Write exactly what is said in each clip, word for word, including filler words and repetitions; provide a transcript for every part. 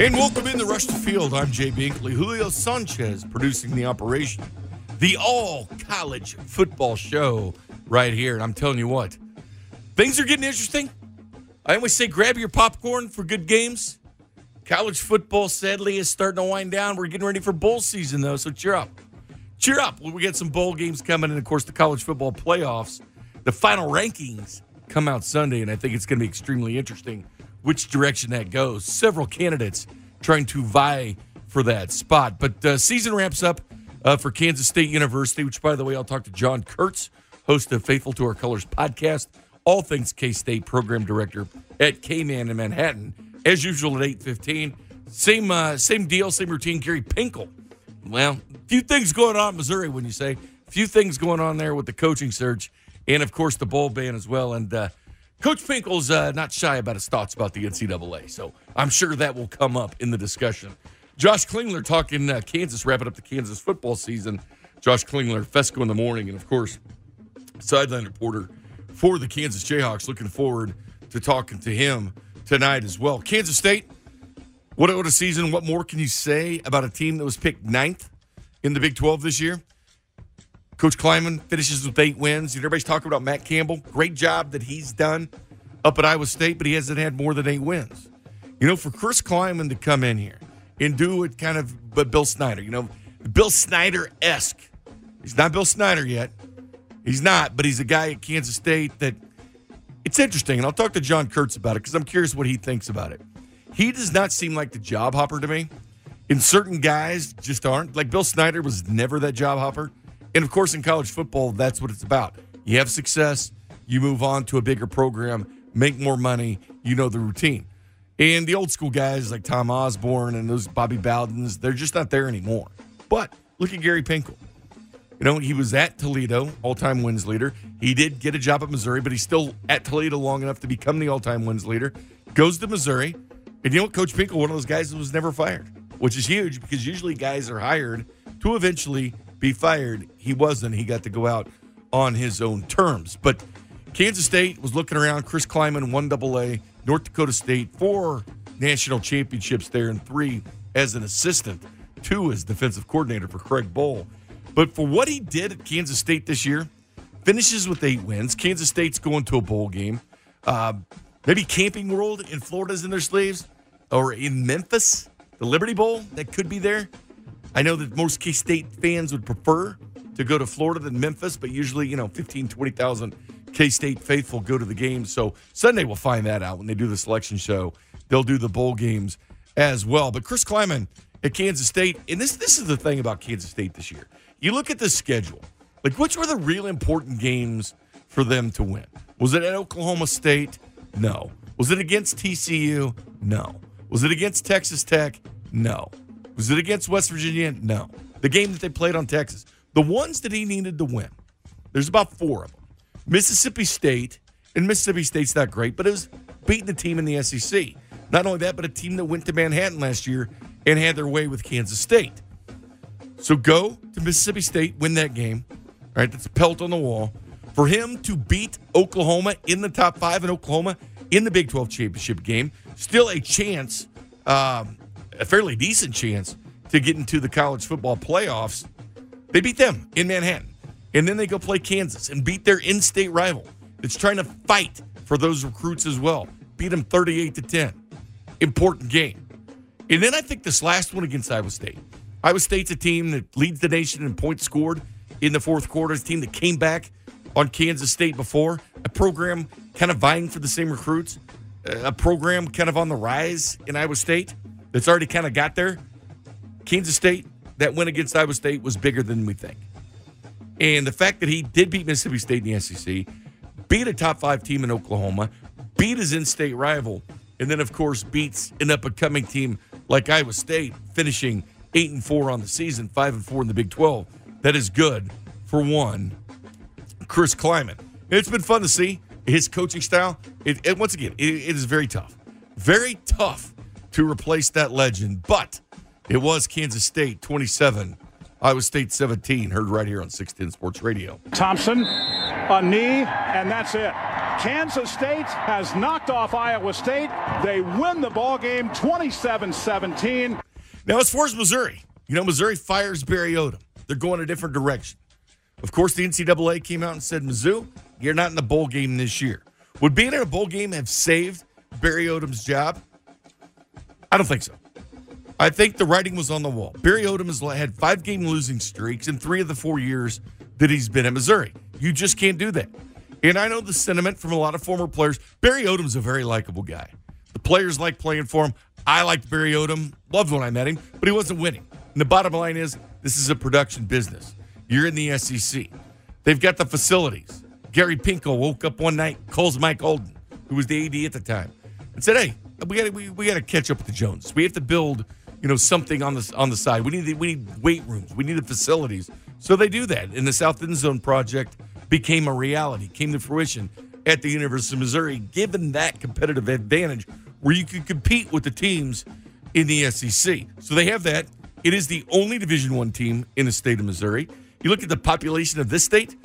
And welcome in the Rush to Field. I'm Jay Binkley. Julio Sanchez producing the operation. The all-college football show right here. And I'm telling you what, things are getting interesting. I always say grab your popcorn for good games. College football, sadly, is starting to wind down. We're getting ready for bowl season, though, so cheer up. Cheer up. We get some bowl games coming, and, of course, the college football playoffs. The final rankings come out Sunday, and I think it's going to be extremely interesting which direction that goes. Several candidates trying to vie for that spot. But uh, season wraps up uh, for Kansas State University, which, by the way, I'll talk to John Kurtz, host of Faithful to Our Colors podcast, all things K-State, program director at K-Man in Manhattan. As usual at eight fifteen, same uh, same deal, same routine, Gary Pinkel. Well, a few things going on in Missouri, when you say. A few things going on there with the coaching search and, of course, the bowl ban as well. And uh, Coach Pinkel's uh, not shy about his thoughts about the N C double A, so I'm sure that will come up in the discussion. Josh Klingler talking uh, Kansas, wrapping up the Kansas football season. Josh Klingler, Fesco in the morning, and, of course, sideline reporter for the Kansas Jayhawks. Looking forward to talking to him tonight as well. Kansas State, what a season. What more can you say about a team that was picked ninth in the Big twelve this year? Coach Klieman finishes with eight wins. Everybody's talking about Matt Campbell. Great job that he's done up at Iowa State, but he hasn't had more than eight wins. You know, for Chris Klieman to come in here and do it kind of, but Bill Snyder, you know, Bill Snyder-esque. He's not Bill Snyder yet. He's not, but he's a guy at Kansas State that it's interesting, and I'll talk to John Kurtz about it because I'm curious what he thinks about it. He does not seem like the job hopper to me, and certain guys just aren't. Like Bill Snyder was never that job hopper. And, of course, in college football, that's what it's about. You have success, you move on to a bigger program, make more money, you know the routine. And the old school guys like Tom Osborne and those Bobby Bowdens, they're just not there anymore. But look at Gary Pinkel. You know, he was at Toledo, all-time wins leader. He did get a job at Missouri, but he's still at Toledo long enough to become the all-time wins leader. Goes to Missouri. And you know what, Coach Pinkel, one of those guys that was never fired, which is huge because usually guys are hired to eventually – be fired. He wasn't. He got to go out on his own terms. But Kansas State was looking around. Chris Klieman, one double A, North Dakota State, four national championships there and three as an assistant, two as defensive coordinator for Craig Bohl. But for what he did at Kansas State this year, finishes with eight wins. Kansas State's going to a bowl game. Uh, maybe Camping World in Florida's in their sleeves or in Memphis, the Liberty Bowl, that could be there. I know that most K-State fans would prefer to go to Florida than Memphis, but usually, you know, fifteen, twenty thousand K-State faithful go to the game. So Sunday we'll find that out when they do the selection show. They'll do the bowl games as well. But Chris Klieman at Kansas State, and this this is the thing about Kansas State this year. You look at the schedule. Like, which were the real important games for them to win? Was it at Oklahoma State? No. Was it against T C U? No. Was it against Texas Tech? No. Was it against West Virginia? No. The game that they played on Texas. The ones that he needed to win, there's about four of them. Mississippi State, and Mississippi State's not great, but it was beating the team in the S E C. Not only that, but a team that went to Manhattan last year and had their way with Kansas State. So go to Mississippi State, win that game. All right, that's a pelt on the wall. For him to beat Oklahoma in the top five and Oklahoma in the Big twelve championship game, still a chance, um, a fairly decent chance to get into the college football playoffs. They beat them in Manhattan. And then they go play Kansas and beat their in-state rival that's trying to fight for those recruits as well. Beat them thirty-eight to ten. Important game. And then I think this last one against Iowa State. Iowa State's a team that leads the nation in points scored in the fourth quarter. It's a team that came back on Kansas State before. A program kind of vying for the same recruits. A program kind of on the rise in Iowa State. That's already kind of got there. Kansas State, that win against Iowa State was bigger than we think. And the fact that he did beat Mississippi State in the S E C, beat a top five team in Oklahoma, beat his in-state rival, and then, of course, beats an up-and-coming team like Iowa State, finishing eight and four on the season, five and four in the Big twelve. That is good for one, Chris Klieman. It's been fun to see his coaching style. It, it once again, it, it is very tough. Very tough to replace that legend, but it was Kansas State twenty-seven, Iowa State seventeen, heard right here on six ten Sports Radio. Thompson, a knee, and that's it. Kansas State has knocked off Iowa State. They win the ball game twenty-seven seventeen. Now, as far as Missouri, you know, Missouri fires Barry Odom. They're going a different direction. Of course, the N C double A came out and said, Mizzou, you're not in the bowl game this year. Would being in a bowl game have saved Barry Odom's job? I don't think so. I think the writing was on the wall. Barry Odom has had five-game losing streaks in three of the four years that he's been at Missouri. You just can't do that. And I know the sentiment from a lot of former players. Barry Odom's a very likable guy. The players like playing for him. I liked Barry Odom, loved when I met him, but he wasn't winning. And the bottom line is, this is a production business. You're in the S E C. They've got the facilities. Gary Pinkel woke up one night, calls Mike Alden, who was the A D at the time, and said, hey, we got we, we to catch up with the Joneses. We have to build, you know, something on the, on the side. We need, the, we need weight rooms. We need the facilities. So they do that. And the South End Zone project became a reality, came to fruition at the University of Missouri, given that competitive advantage where you could compete with the teams in the S E C. So they have that. It is the only Division I team in the state of Missouri. You look at the population of this state.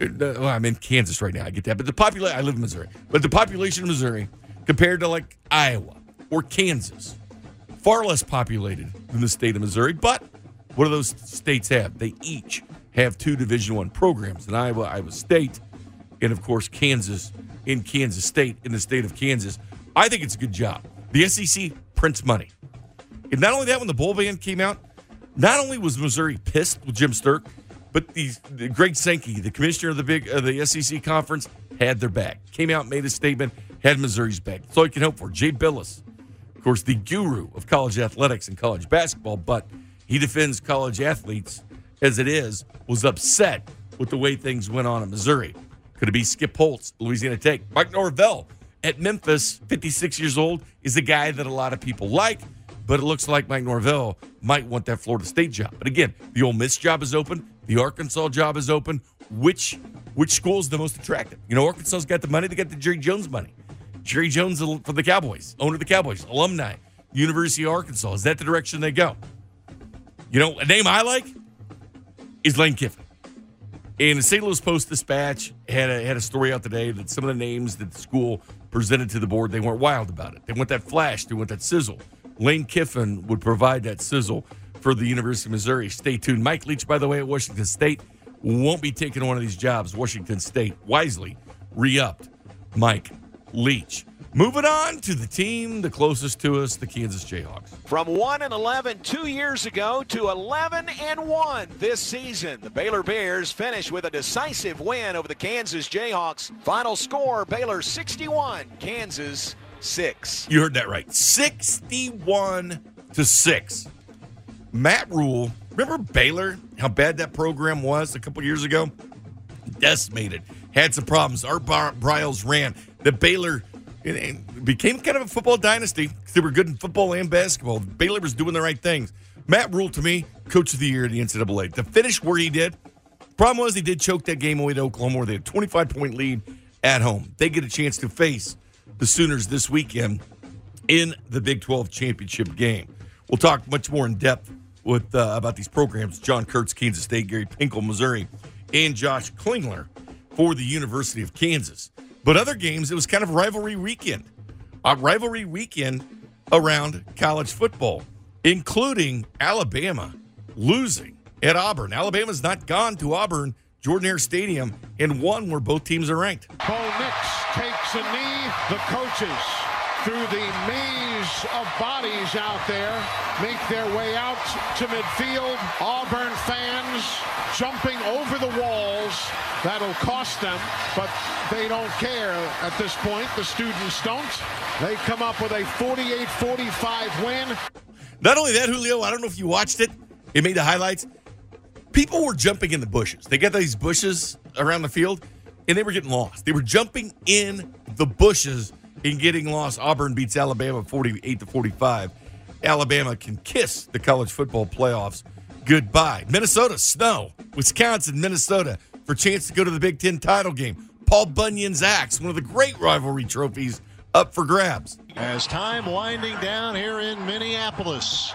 Well, I'm in Kansas right now. I get that. But the population, I live in Missouri. But the population of Missouri compared to like Iowa or Kansas, far less populated than the state of Missouri. But what do those states have? They each have two Division I programs in Iowa, Iowa State, and, of course, Kansas in Kansas State, in the state of Kansas. I think it's a good job. The S E C prints money. And not only that, when the bowl ban came out, not only was Missouri pissed with Jim Sterk, but these, the Greg Sankey, the commissioner of the big uh, the S E C conference, had their back. Came out, made a statement, had Missouri's back. That's all you can hope for. Jay Bilas, of course, the guru of college athletics and college basketball, but he defends college athletes as it is, was upset with the way things went on in Missouri. Could it be Skip Holtz, Louisiana Tech? Mike Norvell at Memphis, fifty-six years old, is a guy that a lot of people like. But it looks like Mike Norvell might want that Florida State job. But again, the Ole Miss job is open. The Arkansas job is open. Which which school is the most attractive? You know, Arkansas's got the money. They got the Jerry Jones money. Jerry Jones for the Cowboys, owner of the Cowboys, alumni, University of Arkansas. Is that the direction they go? You know, a name I like is Lane Kiffin. And the Saint Louis Post-Dispatch had a, had a story out today that some of the names that the school presented to the board, they weren't wild about it. They want that flash. They want that sizzle. Lane Kiffin would provide that sizzle for the University of Missouri. Stay tuned. Mike Leach, by the way, at Washington State, won't be taking one of these jobs. Washington State wisely re-upped Mike Leach. Moving on to the team, the closest to us, the Kansas Jayhawks. From one and eleven two years ago to eleven and one this season, the Baylor Bears finish with a decisive win over the Kansas Jayhawks. Final score, Baylor sixty-one, Kansas six. You heard that right. sixty-one to six. Matt Rhule, remember Baylor, how bad that program was a couple years ago? Decimated. Had some problems. Art Briles ran. The Baylor it became kind of a football dynasty. They were good in football and basketball. Baylor was doing the right things. Matt Rhule, to me, coach of the year at the N C double A. To finish where he did, problem was he did choke that game away to Oklahoma where they had a twenty-five point lead at home. They get a chance to face the Sooners this weekend in the Big twelve championship game. We'll talk much more in depth with uh, about these programs. John Kurtz, Kansas State, Gary Pinkel, Missouri, and Josh Klingler for the University of Kansas. But other games, it was kind of rivalry weekend, a rivalry weekend around college football, including Alabama losing at Auburn. Alabama's not gone to Auburn, Jordan-Hare Stadium, and one where both teams are ranked. Cole Nix takes a knee. The coaches, through the maze of bodies out there, make their way out to midfield. Auburn fans jumping over the walls. That'll cost them, but they don't care at this point. The students don't. They come up with a forty-eight forty-five win. Not only that, Julio, I don't know if you watched it. It made the highlights. People were jumping in the bushes. They got these bushes around the field, and they were getting lost. They were jumping in the bushes and getting lost. Auburn beats Alabama forty-eight to forty-five. Alabama can kiss the college football playoffs goodbye. Minnesota, snow. Wisconsin, Minnesota for a chance to go to the Big Ten title game. Paul Bunyan's axe, one of the great rivalry trophies, up for grabs. As time winding down here in Minneapolis.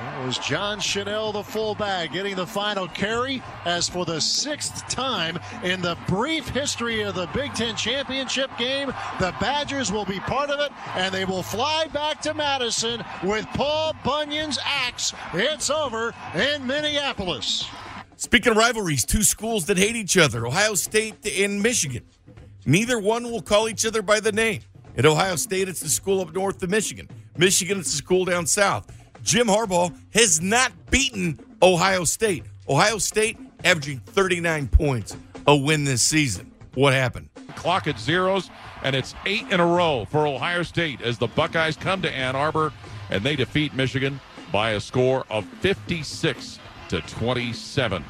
That was John Channell, the fullback, getting the final carry as for the sixth time in the brief history of the Big Ten championship game. The Badgers will be part of it, and they will fly back to Madison with Paul Bunyan's axe. It's over in Minneapolis. Speaking of rivalries, two schools that hate each other, Ohio State and Michigan. Neither one will call each other by the name. At Ohio State, it's the school up north of Michigan. Michigan, it's the school down south. Jim Harbaugh has not beaten Ohio State. Ohio State averaging thirty-nine points a win this season. What happened? Clock at zeros, and it's eight in a row for Ohio State as the Buckeyes come to Ann Arbor, and they defeat Michigan by a score of fifty-six to twenty-seven.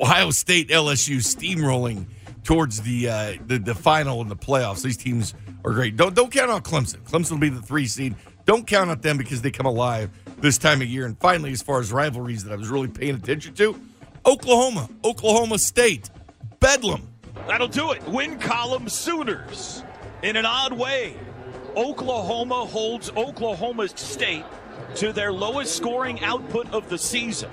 Ohio State, L S U steamrolling towards the, uh, the the final in the playoffs. These teams are great. Don't don't count on Clemson. Clemson will be the three seed. Don't count on them because they come alive this time of year. And finally, as far as rivalries that I was really paying attention to, Oklahoma, Oklahoma State, Bedlam. That'll do it. Win column Sooners. In an odd way, Oklahoma holds Oklahoma State to their lowest scoring output of the season.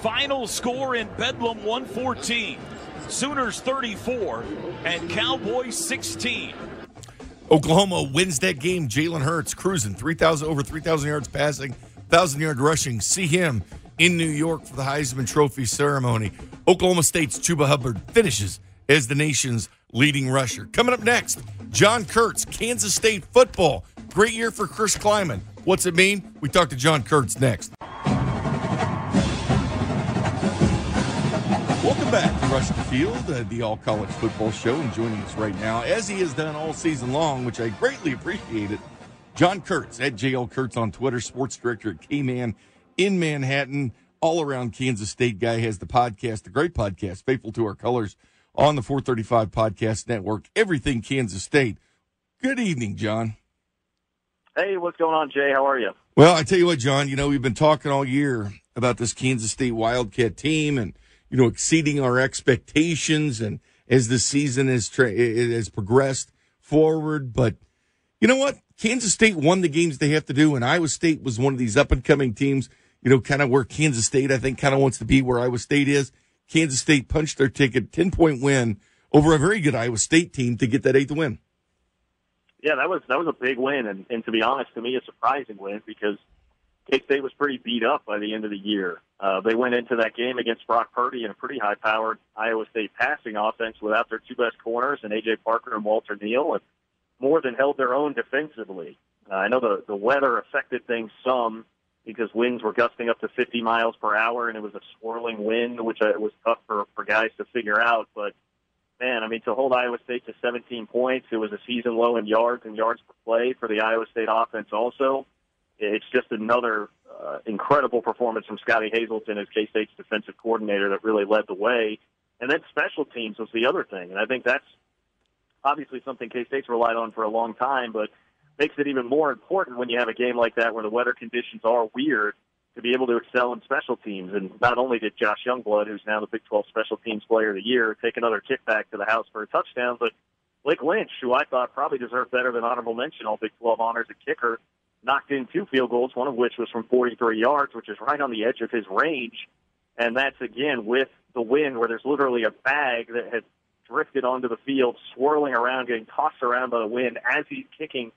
Final score in Bedlam, one fourteen. Sooners thirty-four and Cowboys sixteen. Oklahoma wins that game. Jalen Hurts cruising, three thousand over three thousand yards passing, one thousand yard rushing. See him in New York for the Heisman Trophy ceremony. Oklahoma State's Chuba Hubbard finishes as the nation's leading rusher. Coming up next, John Kurtz, Kansas State football. Great year for Chris Klieman. What's it mean? We talk to John Kurtz next. Welcome back to Rush the Field, uh, the all-college football show, and joining us right now, as he has done all season long, which I greatly appreciate it, John Kurtz, at J L Kurtz on Twitter, sports director at K-Man in Manhattan, all-around Kansas State guy, has the podcast, the great podcast, Faithful to Our Colors, on the four thirty-five Podcast Network, everything Kansas State. Good evening, John. Hey, what's going on, Jay? How are you? Well, I tell you what, John, you know, we've been talking all year about this Kansas State Wildcat team and you know, exceeding our expectations, and as the season has tra- has progressed forward. But you know what? Kansas State won the games they have to do, and Iowa State was one of these up-and-coming teams, you know, kind of where Kansas State, I think, kind of wants to be where Iowa State is. Kansas State punched their ticket, ten-point win over a very good Iowa State team to get that eighth win. Yeah, that was that was a big win, and, and to be honest, to me, a surprising win because K-State was pretty beat up by the end of the year. Uh, they went into that game against Brock Purdy in a pretty high-powered Iowa State passing offense without their two best corners, and A J. Parker and Walter Neal, and more than held their own defensively. Uh, I know the, the weather affected things some because winds were gusting up to fifty miles per hour, and it was a swirling wind, which uh, was tough for, for guys to figure out. But, man, I mean, to hold Iowa State to seventeen points, it was a season low in yards and yards per play for the Iowa State offense also. It's just another uh, incredible performance from Scotty Hazelton as K-State's defensive coordinator that really led the way. And then special teams was the other thing. And I think that's obviously something K-State's relied on for a long time, but makes it even more important when you have a game like that where the weather conditions are weird to be able to excel in special teams. And not only did Josh Youngblood, who's now the Big twelve Special Teams Player of the Year, take another kickback to the house for a touchdown, but Blake Lynch, who I thought probably deserved better than honorable mention, all Big twelve honors at kicker, knocked in two field goals, one of which was from forty-three yards, which is right on the edge of his range. And that's, again, with the wind where there's literally a bag that has drifted onto the field, swirling around, getting tossed around by the wind as he's kicking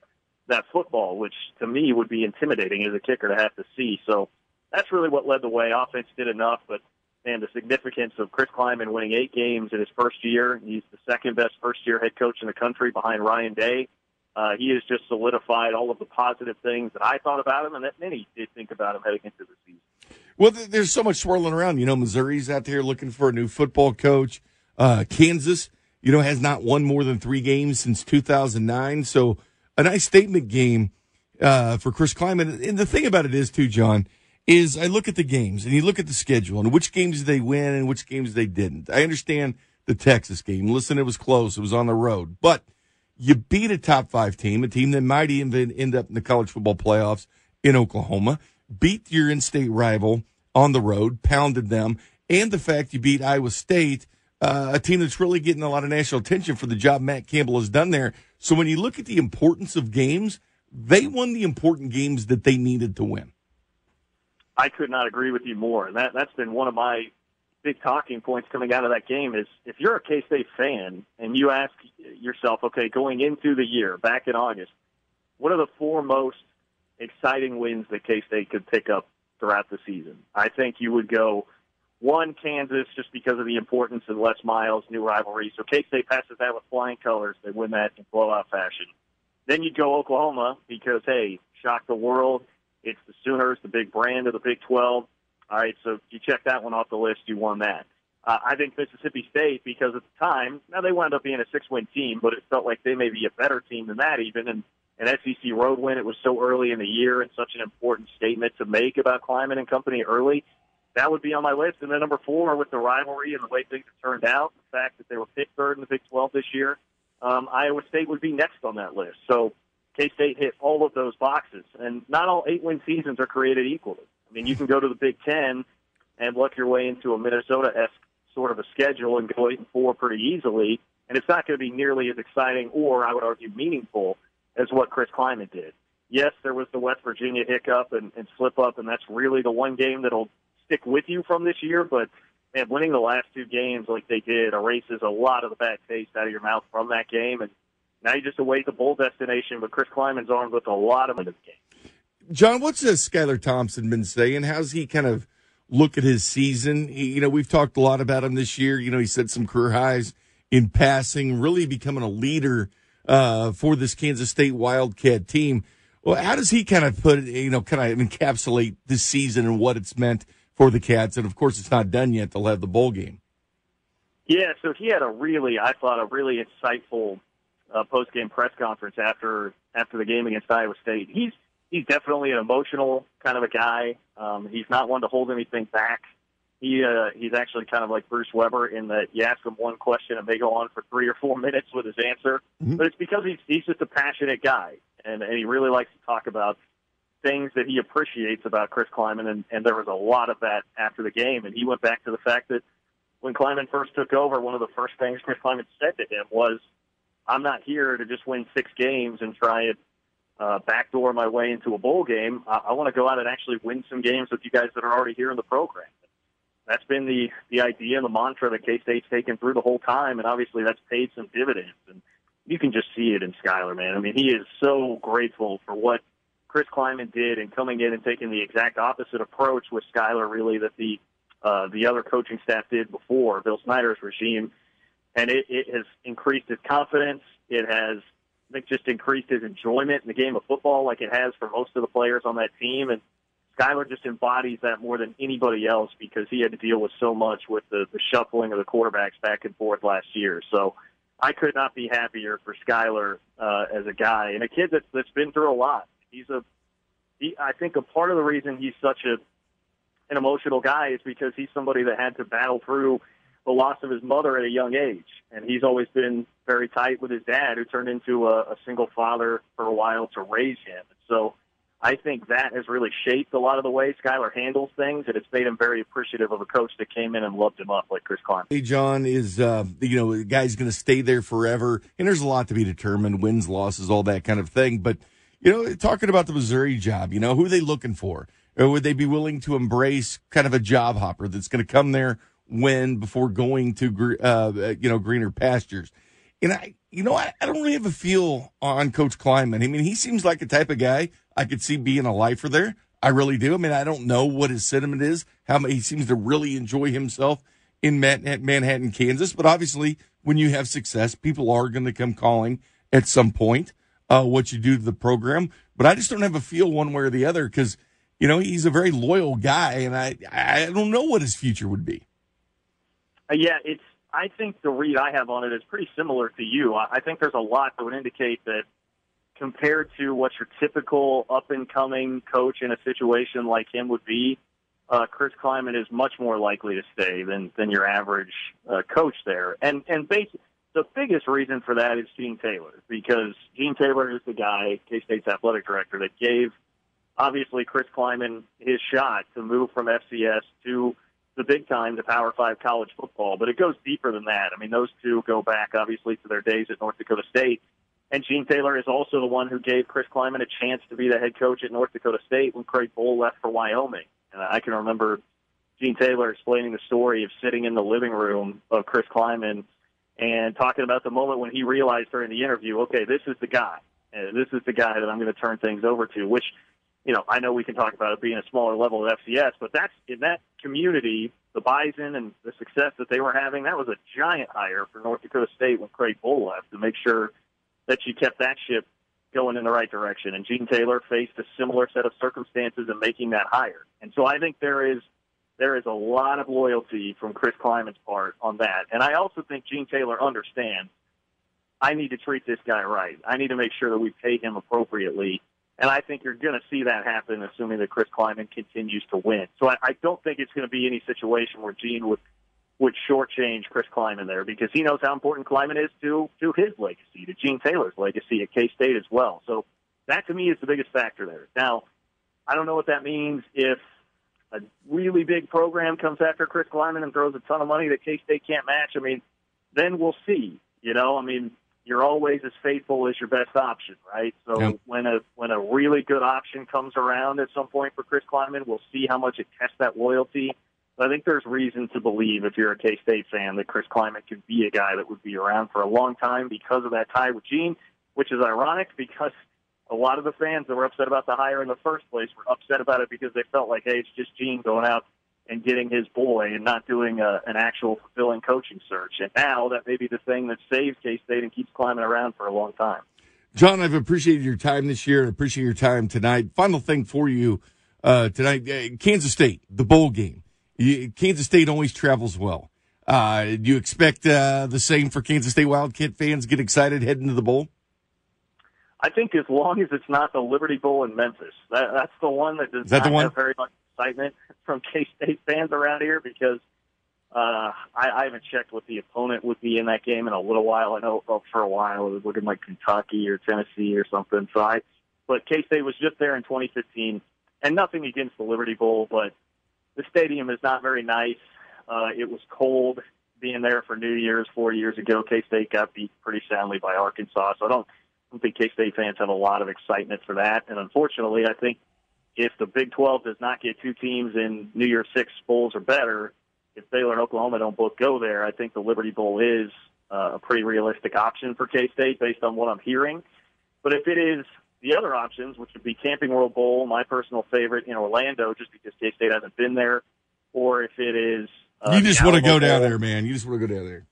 that football, which to me would be intimidating as a kicker to have to see. So that's really what led the way. Offense did enough, but, man, the significance of Chris Klieman winning eight games in his first year. He's the second-best first-year head coach in the country behind Ryan Day. Uh, he has just solidified all of the positive things that I thought about him and that many did think about him heading into the season. Well, there's so much swirling around. You know, Missouri's out there looking for a new football coach. Uh, Kansas, you know, has not won more than three games since two thousand nine. So a nice statement game uh, for Chris Klieman. And the thing about it is, too, John, is I look at the games and you look at the schedule and which games they win and which games they didn't. I understand the Texas game. Listen, it was close. It was on the road. But you beat a top-five team, a team that might even end up in the college football playoffs in Oklahoma, beat your in-state rival on the road, pounded them, and the fact you beat Iowa State, uh, a team that's really getting a lot of national attention for the job Matt Campbell has done there. So when you look at the importance of games, they won the important games that they needed to win. I could not agree with you more. And that, that's been one of my big talking points coming out of that game is if you're a K-State fan and you ask yourself, okay, going into the year, back in August, what are the four most exciting wins that K-State could pick up throughout the season? I think you would go, one, Kansas, just because of the importance of Les Miles' new rivalry. So K-State passes that with flying colors. They win that in blowout fashion. Then you'd go Oklahoma because, hey, shock the world. It's the Sooners, the big brand of the Big twelve. All right, so you check that one off the list, you won that. Uh, I think Mississippi State, because at the time, now they wound up being a six-win team, but it felt like they may be a better team than that even. And an S E C road win, it was so early in the year and such an important statement to make about Klieman and company early. That would be on my list. And then number four, with the rivalry and the way things have turned out, the fact that they were picked third in the Big twelve this year, um, Iowa State would be next on that list. So K-State hit all of those boxes. And not all eight-win seasons are created equally. I mean, you can go to the Big Ten and luck your way into a Minnesota-esque sort of a schedule and go eight and four pretty easily, and it's not going to be nearly as exciting or, I would argue, meaningful as what Chris Klieman did. Yes, there was the West Virginia hiccup and, and slip-up, and that's really the one game that will stick with you from this year, but man, winning the last two games like they did erases a lot of the bad taste out of your mouth from that game, and now you just await the bowl destination, but Chris Kleiman's armed with a lot of it in the game. John, what's this Skylar Thompson been saying? How's he kind of look at his season? He, you know, we've talked a lot about him this year. You know, he set some career highs in passing, really becoming a leader uh, for this Kansas State Wildcat team. Well, how does he kind of put, you know, kind of encapsulate this season and what it's meant for the Cats? And, of course, it's not done yet. They'll have the bowl game. Yeah, so he had a really, I thought, a really insightful uh, post-game press conference after after the game against Iowa State. He's He's definitely an emotional kind of a guy. Um, he's not one to hold anything back. He uh, he's actually kind of like Bruce Weber in that you ask him one question and they go on for three or four minutes with his answer. Mm-hmm. But it's because he's, he's just a passionate guy, and, and he really likes to talk about things that he appreciates about Chris Klieman, and, and there was a lot of that after the game. And he went back to the fact that when Klieman first took over, one of the first things Chris Klieman said to him was, I'm not here to just win six games and try it. Uh, backdoor my way into a bowl game. I, I want to go out and actually win some games with you guys that are already here in the program. That's been the, the idea and the mantra that K-State's taken through the whole time, and obviously that's paid some dividends. And you can just see it in Skylar, man. I mean, he is so grateful for what Chris Klieman did and coming in and taking the exact opposite approach with Skylar, really, that the uh, the other coaching staff did before, Bill Snyder's regime. And it, it has increased his confidence. It has I think just increased his enjoyment in the game of football like it has for most of the players on that team. And Skylar just embodies that more than anybody else because he had to deal with so much with the, the shuffling of the quarterbacks back and forth last year. So I could not be happier for Skylar uh, as a guy and a kid that's, that's been through a lot. He's a, he, I think a part of the reason he's such a an emotional guy is because he's somebody that had to battle through the loss of his mother at a young age, and he's always been very tight with his dad, who turned into a, a single father for a while to raise him. So I think that has really shaped a lot of the way Skylar handles things, and it's made him very appreciative of a coach that came in and loved him up like Chris Klieman. Hey, John, is uh, you know, the guy's going to stay there forever, and there's a lot to be determined, wins, losses, all that kind of thing. But, you know, talking about the Missouri job, you know, who are they looking for? Or would they be willing to embrace kind of a job hopper that's going to come there when before going to, uh, you know, greener pastures? And I, you know, I, I don't really have a feel on Coach Klieman. I mean, he seems like a type of guy I could see being a lifer there. I really do. I mean, I don't know what his sentiment is, how he seems to really enjoy himself in Manhattan, Kansas. But obviously when you have success, people are going to come calling at some point, uh, what you do to the program. But I just don't have a feel one way or the other because, you know, he's a very loyal guy and I, I don't know what his future would be. Uh, yeah, it's. I think the read I have on it is pretty similar to you. I, I think there's a lot that would indicate that compared to what your typical up-and-coming coach in a situation like him would be, uh, Chris Klieman is much more likely to stay than than your average uh, coach there. And and base, the biggest reason for that is Gene Taylor, because Gene Taylor is the guy, K-State's athletic director, that gave, obviously, Chris Klieman his shot to move from F C S to the big time, the Power Five college football. But it goes deeper than that. I mean, those two go back, obviously, to their days at North Dakota State. And Gene Taylor is also the one who gave Chris Klieman a chance to be the head coach at North Dakota State when Craig Bohl left for Wyoming. And I can remember Gene Taylor explaining the story of sitting in the living room of Chris Klieman and talking about the moment when he realized during the interview, okay, this is the guy. This is the guy that I'm going to turn things over to, which, you know, I know we can talk about it being a smaller level of F C S, but that's in that community, the Bison and the success that they were having, that was a giant hire for North Dakota State when Craig Bohl left to make sure that you kept that ship going in the right direction. And Gene Taylor faced a similar set of circumstances in making that hire. And so I think there is there is a lot of loyalty from Chris Kleiman's part on that. And I also think Gene Taylor understands, I need to treat this guy right. I need to make sure that we pay him appropriately. And I think you're going to see that happen, assuming that Chris Klieman continues to win. So I, I don't think it's going to be any situation where Gene would would shortchange Chris Klieman there, because he knows how important Klieman is to to his legacy, to Gene Taylor's legacy at K-State as well. So that, to me, is the biggest factor there. Now, I don't know what that means if a really big program comes after Chris Klieman and throws a ton of money that K-State can't match. I mean, then we'll see. You know, I mean, you're always as faithful as your best option, right? So yep. when a when a really good option comes around at some point for Chris Klieman, we'll see how much it tests that loyalty. But I think there's reason to believe, if you're a K-State fan, that Chris Klieman could be a guy that would be around for a long time because of that tie with Gene, which is ironic because a lot of the fans that were upset about the hire in the first place were upset about it because they felt like, hey, it's just Gene going out and getting his boy and not doing a, an actual fulfilling coaching search. And now that may be the thing that saves K-State and keeps climbing around for a long time. John, I've appreciated your time this year. I appreciate your time tonight. Final thing for you uh, tonight, uh, Kansas State, the bowl game. You, Kansas State always travels well. Uh, do you expect uh, the same for Kansas State Wildcat fans? Get excited heading to the bowl? I think as long as it's not the Liberty Bowl in Memphis. That, that's the one that does that not have very much excitement from K-State fans around here, because uh, I, I haven't checked what the opponent would be in that game in a little while. I know well, for a while it was looking like Kentucky or Tennessee or something. So I, but K-State was just there in twenty fifteen, and nothing against the Liberty Bowl, but the stadium is not very nice. Uh, it was cold being there for New Year's four years ago. K-State got beat pretty soundly by Arkansas, so I don't, I don't think K-State fans have a lot of excitement for that. And unfortunately, I think if the Big twelve does not get two teams in New Year's Six bowls or better, if Baylor and Oklahoma don't both go there, I think the Liberty Bowl is uh, a pretty realistic option for K-State based on what I'm hearing. But if it is the other options, which would be Camping World Bowl, my personal favorite in Orlando, just because K-State hasn't been there, or if it is... Uh, you just want to go down there, man. You just want to go down there.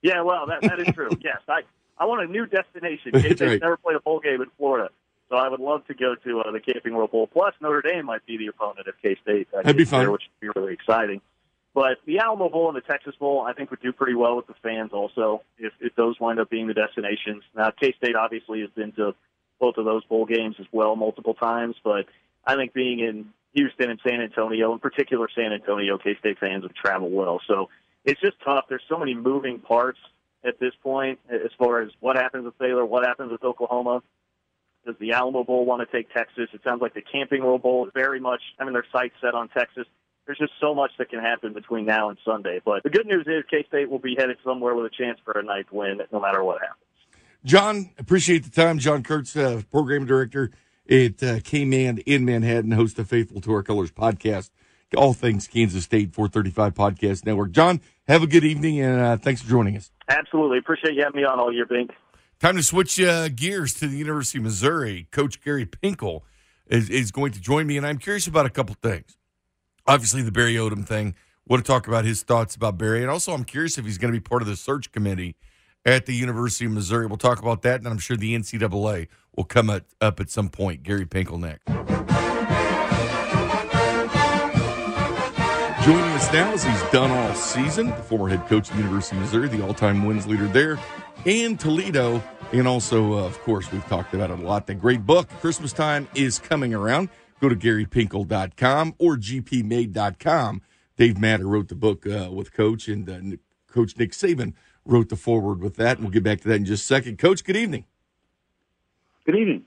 Yeah, well, that, that is true. Yes, I, I want a new destination. K-State's right. Never played a bowl game in Florida. So I would love to go to uh, the Camping World Bowl. Plus, Notre Dame might be the opponent of K-State. Uh, That'd be fun. There, which would be really exciting. But the Alamo Bowl and the Texas Bowl, I think, would do pretty well with the fans also, if, if those wind up being the destinations. Now, K-State obviously has been to both of those bowl games as well multiple times, but I think being in Houston and San Antonio, in particular San Antonio, K-State fans would travel well. So it's just tough. There's so many moving parts at this point as far as what happens with Baylor, what happens with Oklahoma. Does the Alamo Bowl want to take Texas? It sounds like the Camping World Bowl is very much, I mean, their sights set on Texas. There's just so much that can happen between now and Sunday. But the good news is K-State will be headed somewhere with a chance for a ninth win no matter what happens. John, appreciate the time. John Kurtz, uh, program director at uh, K-Man in Manhattan, host of Faithful to Our Colors podcast, all things Kansas State four thirty-five Podcast Network. John, have a good evening, and uh, thanks for joining us. Absolutely. Appreciate you having me on all year, Bink. Time to switch uh, gears to the University of Missouri. Coach Gary Pinkel is, is going to join me, and I'm curious about a couple things. Obviously, the Barry Odom thing. Want to talk about his thoughts about Barry, and also I'm curious if he's going to be part of the search committee at the University of Missouri. We'll talk about that, and I'm sure the N C double A will come at, up at some point. Gary Pinkel next. Joining us now as he's done all season, the former head coach of the University of Missouri, the all-time wins leader there, and Toledo, and also, uh, of course, we've talked about it a lot. That great book, Christmas Time, is coming around. Go to Gary Pinkel dot com or G P made dot com. Dave Matter wrote the book uh, with Coach, and uh, Coach Nick Saban wrote the foreword with that, and we'll get back to that in just a second. Coach, good evening. Good evening.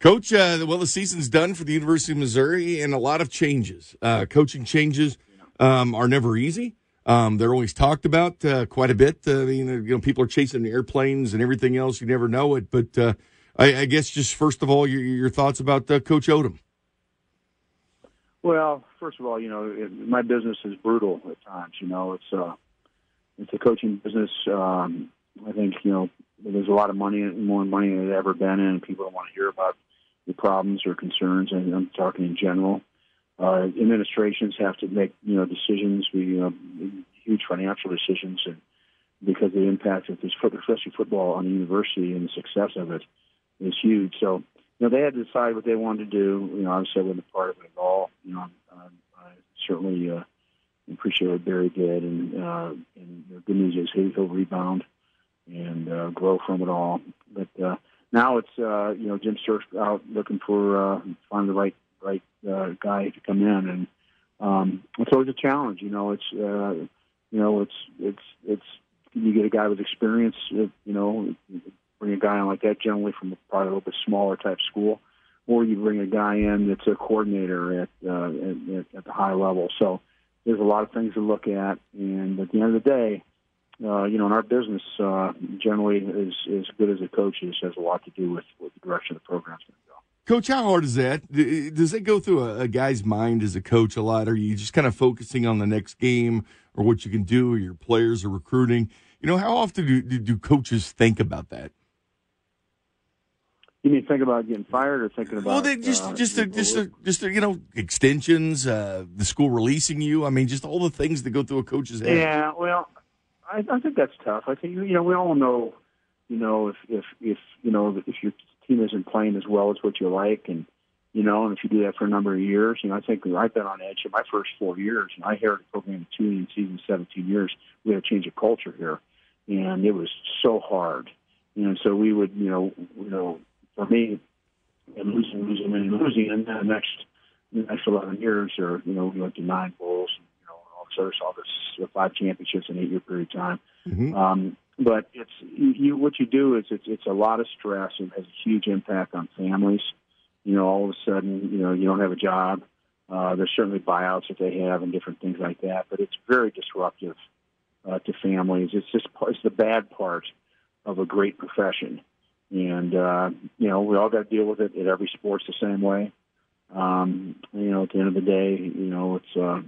Coach, uh, well, the season's done for the University of Missouri, and a lot of changes. Uh, coaching changes um, are never easy. Um, they're always talked about uh, quite a bit. Uh, you know, you know, people are chasing airplanes and everything else. You never know it. But uh, I, I guess just first of all, your, your thoughts about uh, Coach Odom. Well, first of all, you know, it, my business is brutal at times. You know, it's uh, it's a coaching business. Um, I think, you know, there's a lot of money, more money than there's ever been in, and people don't want to hear about your problems or concerns, and I'm talking in general. Uh, administrations have to make, you know, decisions, we uh, huge financial decisions, and because the impact of this, especially football, on the university and the success of it is huge. So, you know, they had to decide what they wanted to do. You know, obviously I wasn't a part of it at all. You know, I, I certainly uh, appreciate what Barry did, and, uh, and the good news is he'll rebound and uh, grow from it all. But uh, now it's, uh, you know, Jim Sterk out looking for, uh, find the right right uh, guy to come in. And um, it's always a challenge, you know. It's, uh, you know, it's, it's, it's, you get a guy with experience, you know, bring a guy in like that generally from probably a little bit smaller type school, or you bring a guy in that's a coordinator at, uh, at, at the high level. So there's a lot of things to look at. And at the end of the day, Uh, you know, in our business, uh, generally, is as good as a coach is, has a lot to do with, with the direction the program's going to go. Coach, how hard is that? Does it go through a, a guy's mind as a coach a lot? Are you just kind of focusing on the next game or what you can do or your players or recruiting? You know, how often do, do, do coaches think about that? You mean think about getting fired or thinking about... Well, they just, uh, just, the, just, the, just the, you know, extensions, uh, the school releasing you. I mean, just all the things that go through a coach's head. Yeah, well... I, I think that's tough. I think, you know, we all know, you know, if, if, if, you know, if your team isn't playing as well as what you like, and, you know, and if you do that for a number of years, you know, I think I've been on edge in my first four years, and I inherited a program two in season seventeen years. We had a change of culture here, and it was so hard. And so we would, you know, you know, for me, and losing, losing, and losing, and then the next, the next eleven years, or, you know, we went to nine bowls. All this five championships in an eight-year period of time, mm-hmm. um, but it's you. What you do is it's it's a lot of stress and has a huge impact on families. You know, all of a sudden, you know, you don't have a job. Uh, there's certainly buyouts that they have and different things like that, but it's very disruptive uh, to families. It's just it's the bad part of a great profession, and uh, you know, we all got to deal with it. At every sport's the same way. Um, you know, at the end of the day, you know, it's. Uh,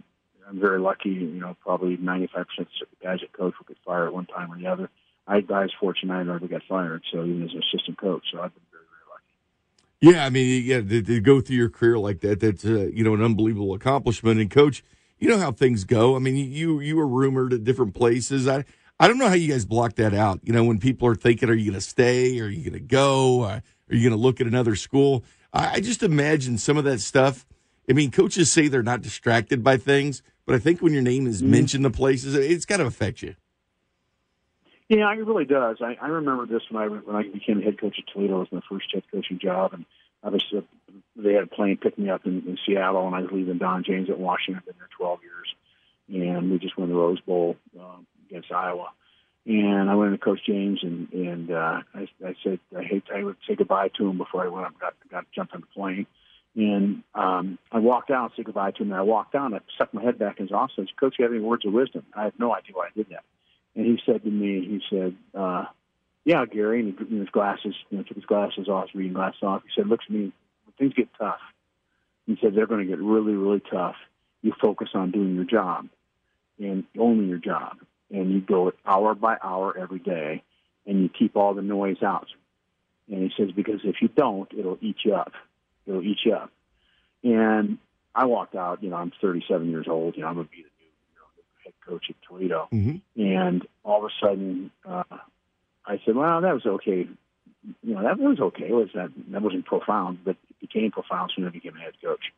I'm very lucky, you know, probably ninety-five percent of the guys that coach will get fired at one time or the other. I, I was fortunate I never got fired, so even as an assistant coach, so I've been very, very lucky. Yeah, I mean, yeah, to, to go through your career like that, that's, uh, you know, an unbelievable accomplishment. And, Coach, you know how things go. I mean, you you were rumored at different places. I, I don't know how you guys block that out. You know, when people are thinking, are you going to stay? Are you going to go? Are you going to look at another school? I, I just imagine some of that stuff. I mean, coaches say they're not distracted by things, but I think when your name is mentioned to places, it's got to affect you. Yeah, it really does. I, I remember this when I when I became head coach at Toledo. It was my first head coaching job, and obviously they had a plane pick me up in, in Seattle, and I was leaving Don James at Washington. I've been there twelve years, and we just won the Rose Bowl um, against Iowa. And I went to Coach James, and and uh, I, I said I hate I would say goodbye to him before I went up. Got got jumped on the plane. And um, I walked out, said goodbye to him, and I walked out, and I stuck my head back in his office. I said, Coach, you have any words of wisdom? I have no idea why I did that. And he said to me, he said, uh, yeah, Gary, and he, his glasses, you know, took his glasses off, reading glasses off. He said, look at me, when things get tough, he said, they're going to get really, really tough. You focus on doing your job and only your job. And you go hour by hour every day, and you keep all the noise out. And he says, because if you don't, it'll eat you up. It'll eat you up. And I walked out, you know, I'm thirty-seven years old, you know, I'm going to be the new you know, head coach at Toledo. Mm-hmm. And all of a sudden, uh, I said, well, that was okay. You know, that was okay. It was that, that wasn't profound, but it became profound soon as I became a head coach.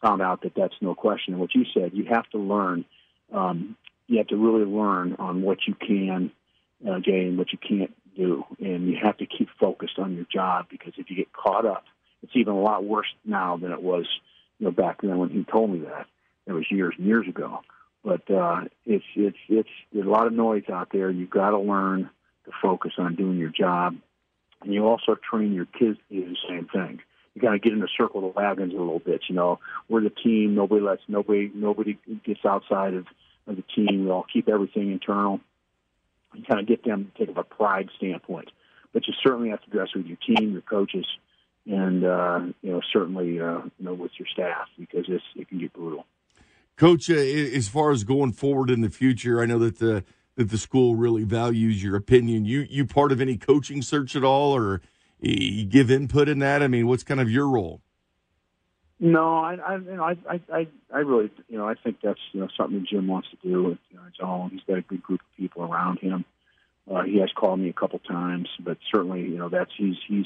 Found out that that's no question. And what you said, you have to learn, um, you have to really learn on what you can, uh, Jay, and what you can't do. And you have to keep focused on your job, because if you get caught up, it's even a lot worse now than it was, you know, back then when he told me that. It was years and years ago. But uh, it's it's it's there's a lot of noise out there. You've got to learn to focus on doing your job, and you also train your kids to do the same thing. You got to get in a circle of the wagons a little bit. You know, we're the team. Nobody lets nobody nobody gets outside of, of the team. We all keep everything internal. You kind of get them to take a pride standpoint, but you certainly have to dress with your team, your coaches. and uh, you know certainly uh, you know with your staff, because it's, it can get brutal. Coach, uh, as far as going forward in the future, I know that the that the school really values your opinion. You you part of any coaching search at all, or you give input in that? I mean, what's kind of your role? No, I I, you know, I I I really you know I think that's you know something that Jim wants to do with you know, his own. He's got a good group of people around him. Uh, he has called me a couple times, but certainly you know that's he's he's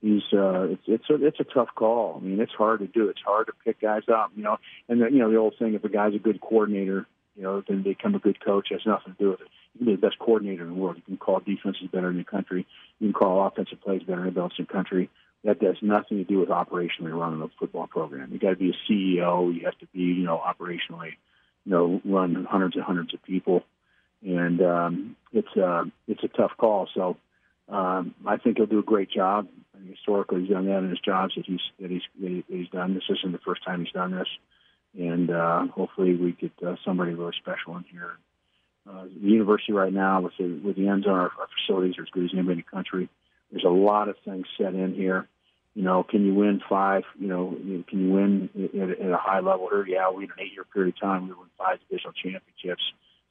he's uh, it's it's a it's a tough call. I mean, it's hard to do. It's hard to pick guys up, you know. And the, you know the old thing: if a guy's a good coordinator, you know, then they become a good coach. It has nothing to do with it. You can be the best coordinator in the world. You can call defenses better in the country. You can call offensive plays better in the country. That has nothing to do with operationally running a football program. You got to be a C E O. You have to be, you know, operationally, you know, run hundreds and hundreds of people, and um, it's uh, it's a tough call. So um, I think he'll do a great job. And historically, he's done that in his jobs that he's that he's that he's done. This isn't the first time he's done this, and uh, hopefully we get uh, somebody really special in here. Uh, the university right now with the with the end zone, our, our facilities are as good as anybody in the country. There's a lot of things set in here. You know, can you win five? You know, can you win at, at a high level here? Yeah, we had an eight-year period of time. We won five divisional championships,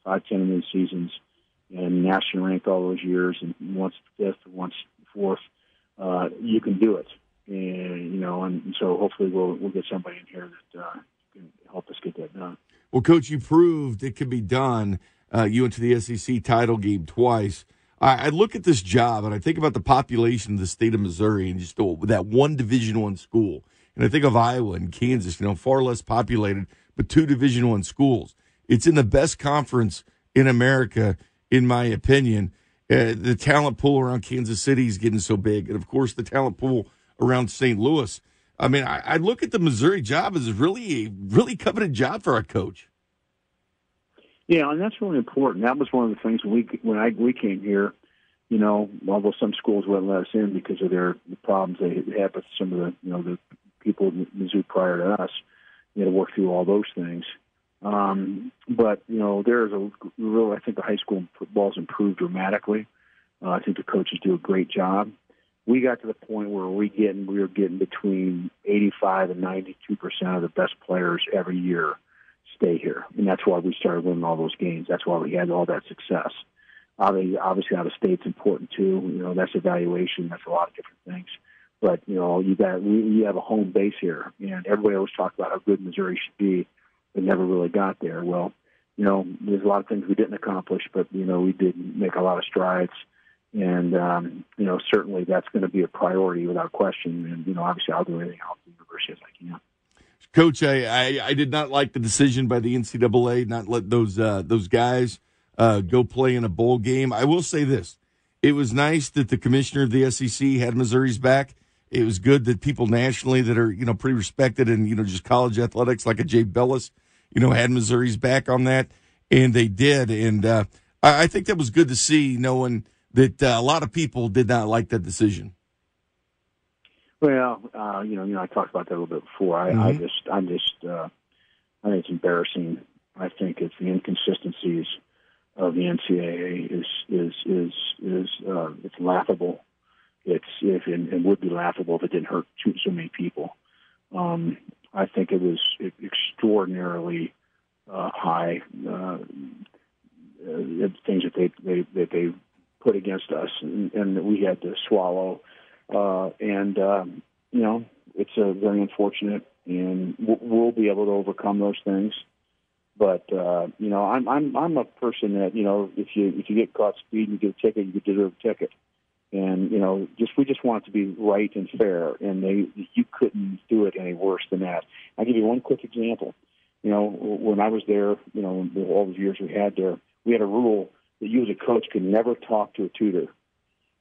five ten-win seasons, and national rank all those years, and once fifth, once fourth. Uh, you can do it, and you know, and so hopefully we'll we'll get somebody in here that uh, can help us get that done. Well, Coach, you proved it can be done. Uh, you went to the S E C title game twice. I look at this job and I think about the population of the state of Missouri and just that one Division I school. And I think of Iowa and Kansas, you know, far less populated, but two Division I schools. It's in the best conference in America, in my opinion. Uh, the talent pool around Kansas City is getting so big. And, of course, the talent pool around Saint Louis. I mean, I, I look at the Missouri job as really a really coveted job for our coach. Yeah, and that's really important. That was one of the things when we when I we came here, you know, although some schools wouldn't let us in because of their the problems they had with some of the you know the people in Mizzou prior to us, you had to work through all those things. Um, but you know, there's a real I think the high school football's improved dramatically. Uh, I think the coaches do a great job. We got to the point where we getting we were getting between eighty-five and ninety-two percent of the best players every year stay here, and that's why we started winning all those games. That's why we had all that success. Obviously, obviously out of state's important too. You know, that's evaluation. That's a lot of different things. But you know, you got you have a home base here, and everybody always talked about how good Missouri should be, but never really got there. Well, you know, there's a lot of things we didn't accomplish, but you know, we did make a lot of strides, and um, you know, certainly that's going to be a priority without question. And you know, obviously, I'll do anything out the university as I can. Coach, I, I, I did not like the decision by the N C double A not let those uh, those guys uh, go play in a bowl game. I will say this. It was nice that the commissioner of the S E C had Missouri's back. It was good that people nationally that are, you know, pretty respected in, you know, just college athletics like a Jay Bilas, you know, had Missouri's back on that, and they did. And uh, I, I think that was good to see, knowing that uh, a lot of people did not like that decision. Well, uh, you know, you know, I talked about that a little bit before. I, mm-hmm. I just, I'm just, uh, I think it's embarrassing. I think it's the inconsistencies of the N C double A is is is is uh, it's laughable. It's if and, and would be laughable if it didn't hurt too, so many people. Um, I think it was extraordinarily uh, high uh, things that they, they that they put against us, and, and that we had to swallow. Uh, and, um, you know, it's uh, very unfortunate, and we'll, we'll be able to overcome those things. But, uh, you know, I'm, I'm I'm a person that, you know, if you if you get caught speeding, you get a ticket, you deserve a ticket. And, you know, just we just want it to be right and fair, and they you couldn't do it any worse than that. I'll give you one quick example. You know, when I was there, you know, all the years we had there, we had a rule that you as a coach could never talk to a tutor.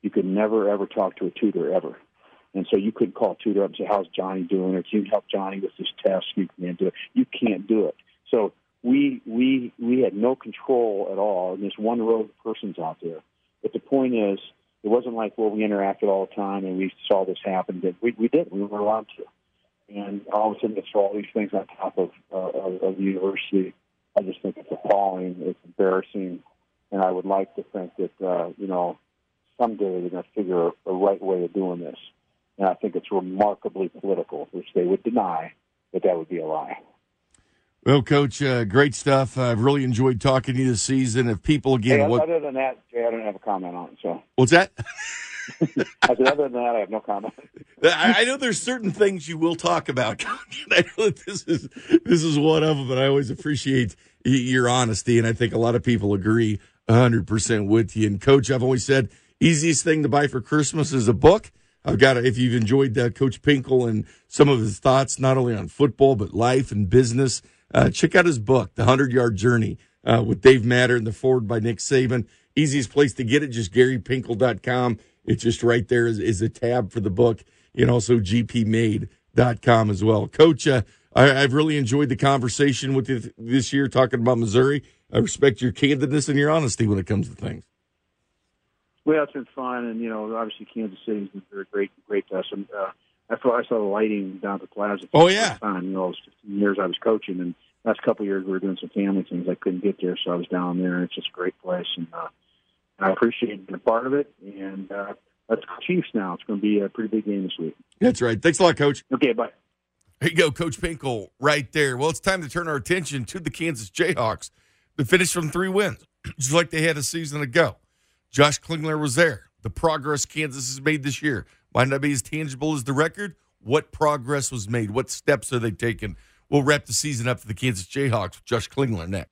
You could never, ever talk to a tutor, ever. And so you couldn't call a tutor up and say, how's Johnny doing? Or can you help Johnny with this test? You can't do it. You can't do it. So we we we had no control at all, and there's one row of persons out there. But the point is, it wasn't like, well, we interacted all the time and we saw this happen. We, we did. We were allowed to. And all of a sudden, it's all these things on top of, uh, of, of the university. I just think it's appalling. It's embarrassing. And I would like to think that, uh, you know, someday they're going to figure a right way of doing this. And I think it's remarkably political, which they would deny, but that would be a lie. Well, Coach, uh, great stuff. I've really enjoyed talking to you this season. If people, again, hey, what... other than that, Jay, I don't have a comment on it. So what's that? I said, other than that, I have no comment. I know there's certain things you will talk about. I know that this is this is one of them, but I always appreciate your honesty, and I think a lot of people agree one hundred percent with you. And Coach, I've always said easiest thing to buy for Christmas is a book. I've got to, if you've enjoyed uh, Coach Pinkel and some of his thoughts, not only on football but life and business. Uh, check out his book, The hundred-Yard Journey, uh, with Dave Matter and the foreword by Nick Saban. Easiest place to get it, just gary pinkel dot com. It's just right there is, is a tab for the book, and also g p made dot com as well. Coach, uh, I, I've really enjoyed the conversation with you this year talking about Missouri. I respect your candidness and your honesty when it comes to things. Well, it's been fun, and, you know, obviously Kansas City's been very great, great to us. And, uh, I saw, I saw the lighting down at the plaza. Oh, yeah. Time. You know, it was fifteen years I was coaching, and last couple of years we were doing some family things. I couldn't get there, so I was down there, and it's just a great place. And uh, I appreciate being a part of it, and uh, that's Chiefs now. It's going to be a pretty big game this week. That's right. Thanks a lot, Coach. Okay, bye. There you go, Coach Pinkel right there. Well, it's time to turn our attention to the Kansas Jayhawks. They finished from three wins, just like they had a season ago. Josh Klingler was there. The progress Kansas has made this year might not be as tangible as the record. What progress was made? What steps are they taking? We'll wrap the season up for the Kansas Jayhawks with Josh Klingler next.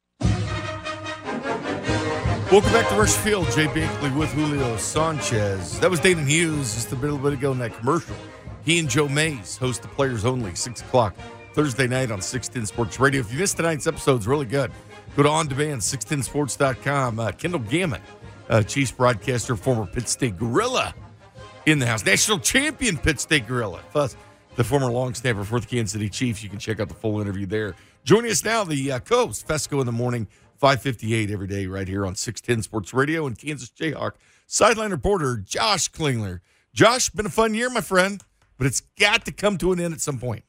Welcome back to Rush Field. Jay Binkley with Julio Sanchez. That was Dayton Hughes just a little bit ago in that commercial. He and Joe Mays host the Players Only, six o'clock Thursday night on six ten Sports Radio. If you missed tonight's episode, it's really good. Go to On Demand, six ten sports dot com. Uh, Kendall Gammon, uh, Chiefs broadcaster, former Pitt State Gorilla, in the house. National champion Pitt State Gorilla, plus the former long snapper for the Kansas City Chiefs. You can check out the full interview there. Joining us now, the uh, Coast, Fesco in the morning, five fifty-eight every day right here on six ten Sports Radio and Kansas Jayhawk sideline reporter Josh Klingler. Josh, been a fun year, my friend, but it's got to come to an end at some point.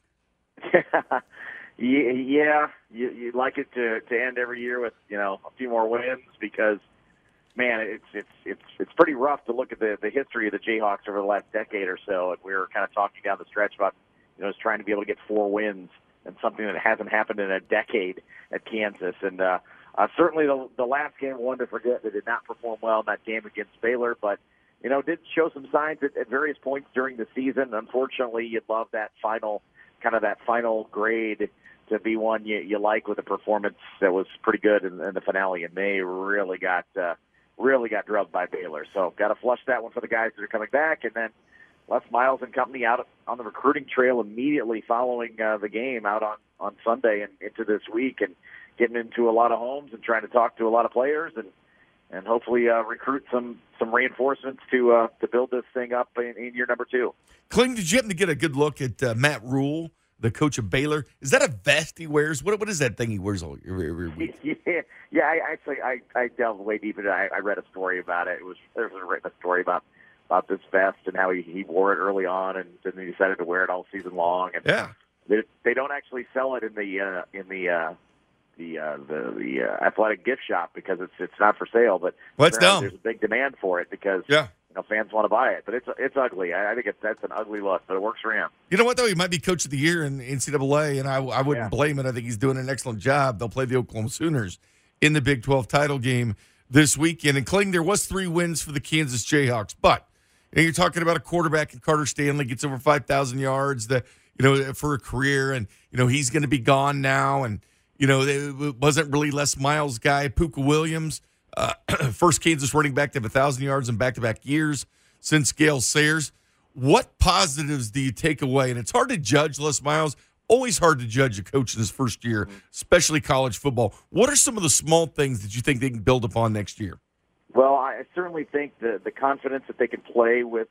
Yeah, you, you'd like it to, to end every year with, you know, a few more wins because, man, it's it's it's it's pretty rough to look at the, the history of the Jayhawks over the last decade or so. And we were kind of talking down the stretch about, you know, it's trying to be able to get four wins and something that hasn't happened in a decade at Kansas. And uh, uh, certainly the, the last game, one to forget, they did not perform well in that game against Baylor, but, you know, did show some signs at, at various points during the season. Unfortunately, you'd love that final kind of that final grade to be one you, you like with a performance that was pretty good in, in the finale, and they really got uh, really got drubbed by Baylor. So got to flush that one for the guys that are coming back. And then Les Miles and company out on the recruiting trail immediately following uh, the game out on, on Sunday and into this week and getting into a lot of homes and trying to talk to a lot of players and, and hopefully uh, recruit some, some reinforcements to uh, to build this thing up in, in year number two. Kling, did you happen to get a good look at uh, Matt Rhule, the coach of Baylor? Is that a vest he wears? What What is that thing he wears all every, every week? Yeah, yeah. I actually I, I delved way deep into it. I, I read a story about it. It was there was written a story about, about this vest and how he, he wore it early on, and then he decided to wear it all season long. And yeah, they, they don't actually sell it in the uh, in the uh, the uh, the, the uh, athletic gift shop because it's it's not for sale. But well, that's dumb. There's a big demand for it because yeah. You know, fans want to buy it, but it's it's ugly. I, I think it's, that's an ugly look, but it works for him. You know what, though? He might be coach of the year in N C double A, and I, I wouldn't yeah. blame it. I think he's doing an excellent job. They'll play the Oklahoma Sooners in the Big twelve title game this weekend. And, Kling, there was three wins for the Kansas Jayhawks, but you know, you're talking about a quarterback, and Carter Stanley gets over five thousand yards that, you know, for a career, and, you know, he's going to be gone now. And, you know, it wasn't really Les Miles' guy, Pooka Williams. Uh, first Kansas running back to have one thousand yards in back-to-back years since Gale Sayers. What positives do you take away? And it's hard to judge Les Miles. Always hard to judge a coach in his first year, especially college football. What are some of the small things that you think they can build upon next year? Well, I certainly think the, the confidence that they can play with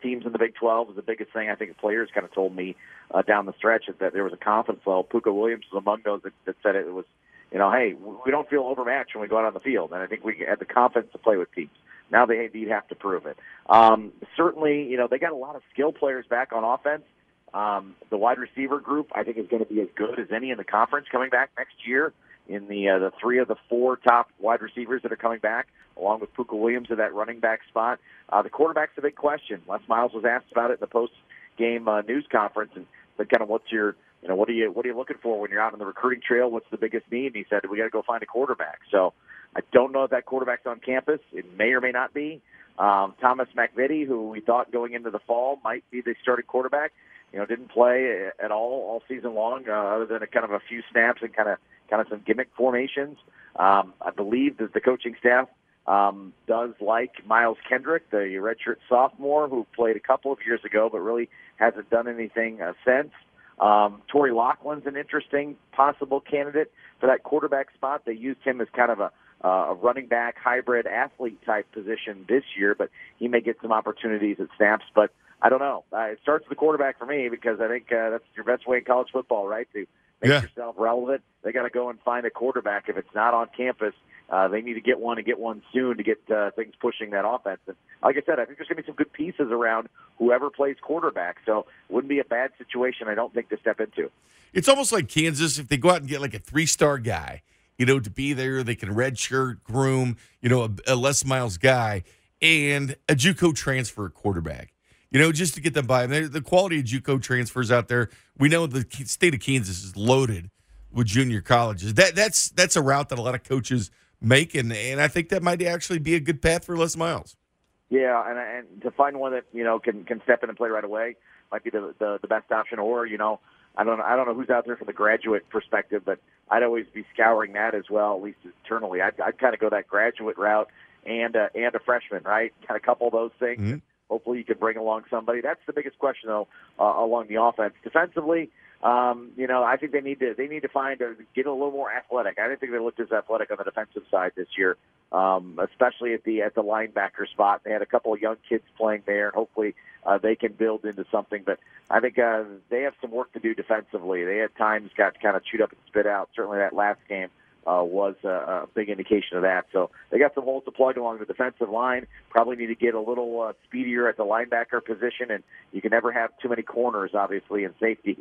teams in the Big twelve is the biggest thing. I think players kind of told me uh, down the stretch that there was a confidence level. Pooka Williams was among those that, that said it was, you know, hey, we don't feel overmatched when we go out on the field, and I think we had the confidence to play with teams. Now they have to prove it. Um, certainly, you know, they got a lot of skill players back on offense. Um, the wide receiver group, I think, is going to be as good as any in the conference coming back next year. In the uh, the three of the four top wide receivers that are coming back, along with Pooka Williams at that running back spot, uh, the quarterback's a big question. Les Miles was asked about it in the post post-game uh, news conference, and said, kind of, what's your, you know, what are you, what are you looking for when you're out on the recruiting trail? What's the biggest need? And he said, we got to go find a quarterback. So I don't know if that quarterback's on campus. It may or may not be. Um, Thomas McVitie, who we thought going into the fall might be the starting quarterback, you know, didn't play at all all season long, uh, other than a kind of a few snaps and kind of kind of some gimmick formations. Um, I believe that the coaching staff um, does like Myles Kendrick, the redshirt sophomore who played a couple of years ago but really hasn't done anything uh, since. Um, Torrey Laughlin's an interesting possible candidate for that quarterback spot. They used him as kind of a Uh, a running back, hybrid athlete-type position this year, but he may get some opportunities at snaps. But I don't know. Uh, it starts with the quarterback for me, because I think uh, that's your best way in college football, right, to make yeah. yourself relevant. They got to go and find a quarterback. If it's not on campus, uh, they need to get one and get one soon to get uh, things pushing that offense. And like I said, I think there's going to be some good pieces around whoever plays quarterback. So it wouldn't be a bad situation, I don't think, to step into. It's almost like Kansas, if they go out and get like a three-star guy, you know, to be there, they can redshirt, groom, you know, a, a Les Miles guy, and a JUCO transfer quarterback, you know, just to get them by. And the quality of JUCO transfers out there, we know the state of Kansas is loaded with junior colleges. That That's that's a route that a lot of coaches make, and, and I think that might actually be a good path for Les Miles. Yeah, and, and to find one that, you know, can, can step in and play right away might be the, the, the best option, or, you know, I don't, I don't know who's out there from the graduate perspective, but I'd always be scouring that as well, at least internally. I'd, I'd kind of go that graduate route and uh, and a freshman, right? Kind of couple those things. Mm-hmm. Hopefully you can bring along somebody. That's the biggest question, though, uh, along the offense. Defensively, um, you know, I think they need to they need to find or get a little more athletic. I didn't think they looked as athletic on the defensive side this year, um, especially at the at the linebacker spot. They had a couple of young kids playing there, and hopefully uh, they can build into something. But I think uh, they have some work to do defensively. They at times got kind of chewed up and spit out. Certainly that last game uh, was a, a big indication of that. So they got some holes to plug along the defensive line. Probably need to get a little uh, speedier at the linebacker position, and you can never have too many corners, obviously, and safeties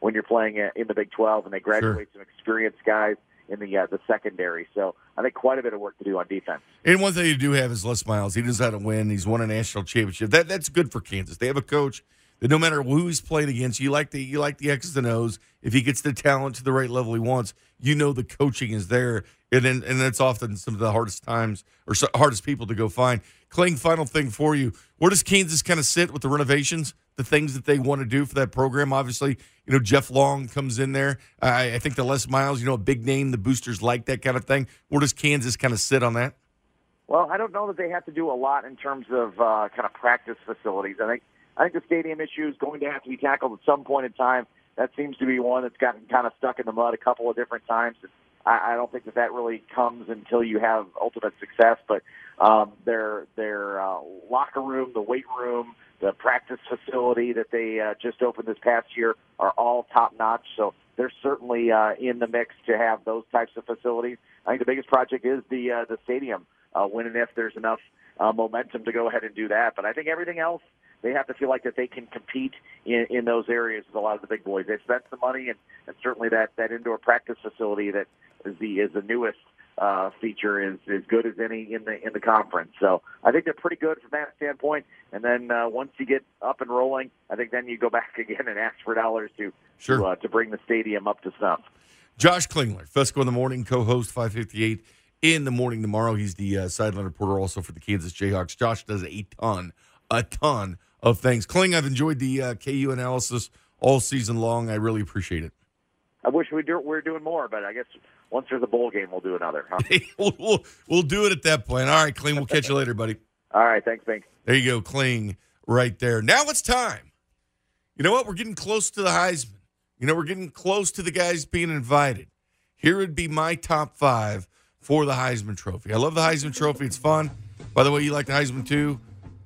when you're playing in the Big twelve, and they graduate sure. some experienced guys in the uh, the secondary. So I think quite a bit of work to do on defense. And one thing you do have is Les Miles. He knows how to win. He's won a national championship. That That's good for Kansas. They have a coach that no matter who he's playing against, you like the you like the X's and O's. If he gets the talent to the right level he wants, you know the coaching is there. And then, and that's often some of the hardest times or so, hardest people to go find. Kling, final thing for you. Where does Kansas kind of sit with the renovations, the things that they want to do for that program? Obviously, you know, Jeff Long comes in there. I, I think the Les Miles, you know, a big name. The boosters like that kind of thing. Where does Kansas kind of sit on that? Well, I don't know that they have to do a lot in terms of uh, kind of practice facilities. I think I think the stadium issue is going to have to be tackled at some point in time. That seems to be one that's gotten kind of stuck in the mud a couple of different times. I, I don't think that that really comes until you have ultimate success. But um, their their uh, locker room, the weight room, the practice facility that they uh, just opened this past year are all top-notch. So they're certainly uh, in the mix to have those types of facilities. I think the biggest project is the uh, the stadium, uh, when and if there's enough uh, momentum to go ahead and do that. But I think everything else, they have to feel like that they can compete in, in those areas with a lot of the big boys. They've spent some money, and, and certainly that, that indoor practice facility that is the is the newest uh, feature is as good as any in the in the conference. So I think they're pretty good from that standpoint. And then uh, once you get up and rolling, I think then you go back again and ask for dollars to sure. to, uh, to bring the stadium up to snuff. Josh Klingler, Fesco in the Morning, co-host five fifty-eight in the morning tomorrow. He's the uh, sideline reporter also for the Kansas Jayhawks. Josh does a ton, a ton. of things. Kling, I've enjoyed the uh, K U analysis all season long. I really appreciate it. I wish we do, we're doing more, but I guess once there's a bowl game, we'll do another. Huh? we'll, we'll, we'll do it at that point. All right, Kling, we'll catch you later, buddy. All right, thanks, Bink. There you go, Kling, right there. Now it's time. You know what? We're getting close to the Heisman. You know, we're getting close to the guys being invited. Here would be my top five for the Heisman Trophy. I love the Heisman Trophy. It's fun. By the way, you like the Heisman too?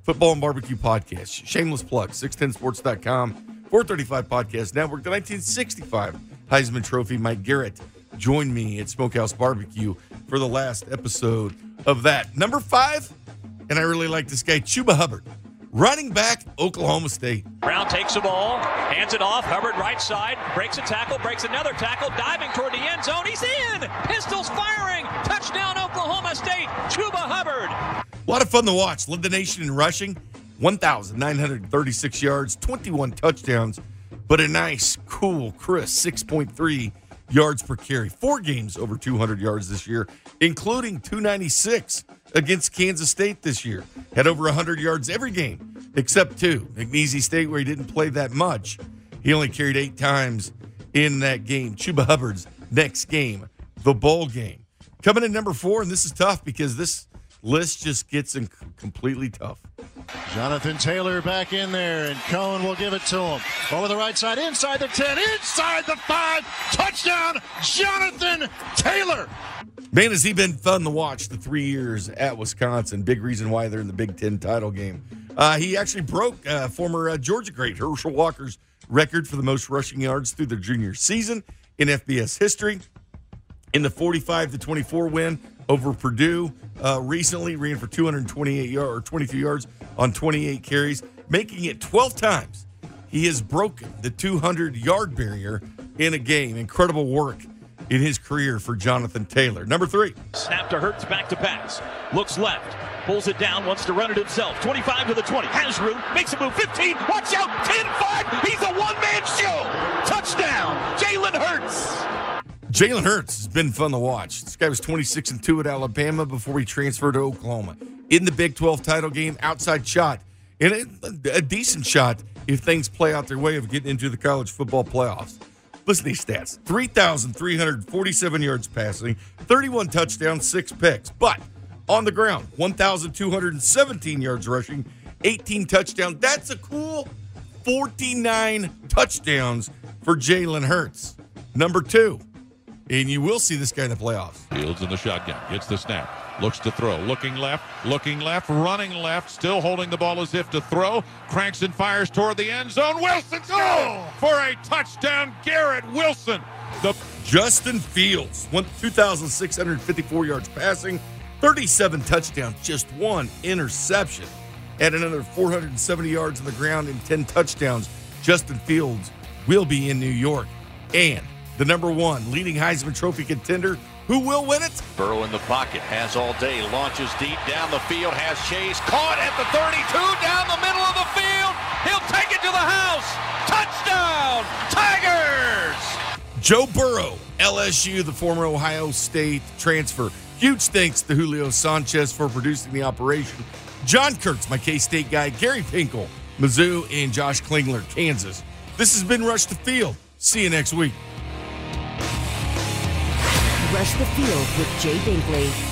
Football and Barbecue Podcast. Shameless plug. six ten sports dot com. four thirty-five Podcast Network. The nineteen sixty-five Heisman Trophy. Mike Garrett joined me at Smokehouse Barbecue for the last episode of that. Number five, and I really like this guy, Chuba Hubbard, running back, Oklahoma State. Brown takes the ball, hands it off. Hubbard right side, breaks a tackle, breaks another tackle, diving toward the end zone. He's in! Pistols firing! Touchdown, Oklahoma State! Chuba Hubbard! A lot of fun to watch. Led the nation in rushing. one thousand nine hundred thirty-six yards, twenty-one touchdowns, but a nice, cool, crisp six point three yards per carry. Four games over two hundred yards this year, including two ninety-six against Kansas State this year. Had over one hundred yards every game except two. McNeese State, where he didn't play that much. He only carried eight times in that game. Chuba Hubbard's next game, the bowl game. Coming in number four, and this is tough because this list just gets in completely tough. Jonathan Taylor back in there, and Cohen will give it to him. Over the right side, inside the ten, inside the five. Touchdown, Jonathan Taylor. Man, has he been fun to watch the three years at Wisconsin. Big reason why they're in the Big Ten title game. Uh, he actually broke uh, former uh, Georgia great Herschel Walker's record for the most rushing yards through their junior season in F B S history. In the forty-five to twenty-four win over Purdue, uh, recently ran for two twenty-eight yards or twenty-two yards on twenty-eight carries, making it twelve times he has broken the two hundred yard barrier in a game. Incredible work in his career for Jonathan Taylor. Number three. Snap to Hurts, back to pass. Looks left, pulls it down, wants to run it himself. twenty-five to the twenty. Has room, makes a move. fifteen, watch out, ten five. He's a one-man show. Touchdown, Jalen Hurts. Jalen Hurts has been fun to watch. This guy was twenty-six and two at Alabama before he transferred to Oklahoma. In the Big twelve title game, outside shot. And a, a decent shot if things play out their way of getting into the college football playoffs. Listen to these stats. three thousand three hundred forty-seven yards passing, thirty-one touchdowns, six picks. But on the ground, one thousand two hundred seventeen yards rushing, eighteen touchdowns. That's a cool forty-nine touchdowns for Jalen Hurts. Number two. And you will see this guy in the playoffs. Fields in the shotgun, gets the snap, looks to throw, looking left, looking left, running left, still holding the ball as if to throw, cranks and fires toward the end zone. Wilson's goal for a touchdown, Garrett Wilson. The Justin Fields, two thousand six hundred fifty-four yards passing, thirty-seven touchdowns, just one interception. At another four hundred seventy yards on the ground and ten touchdowns, Justin Fields will be in New York. And the number one leading Heisman Trophy contender, who will win it? Burrow in the pocket, has all day, launches deep down the field, has Chase, caught at the thirty-two, down the middle of the field, he'll take it to the house, touchdown, Tigers! Joe Burrow, L S U, the former Ohio State transfer. Huge thanks to Julio Sanchez for producing the operation. John Kurtz, my K-State guy, Gary Pinkel, Mizzou, and Josh Klingler, Kansas. This has been Rush the Field. See you next week. Rush the Field with Jay Binkley.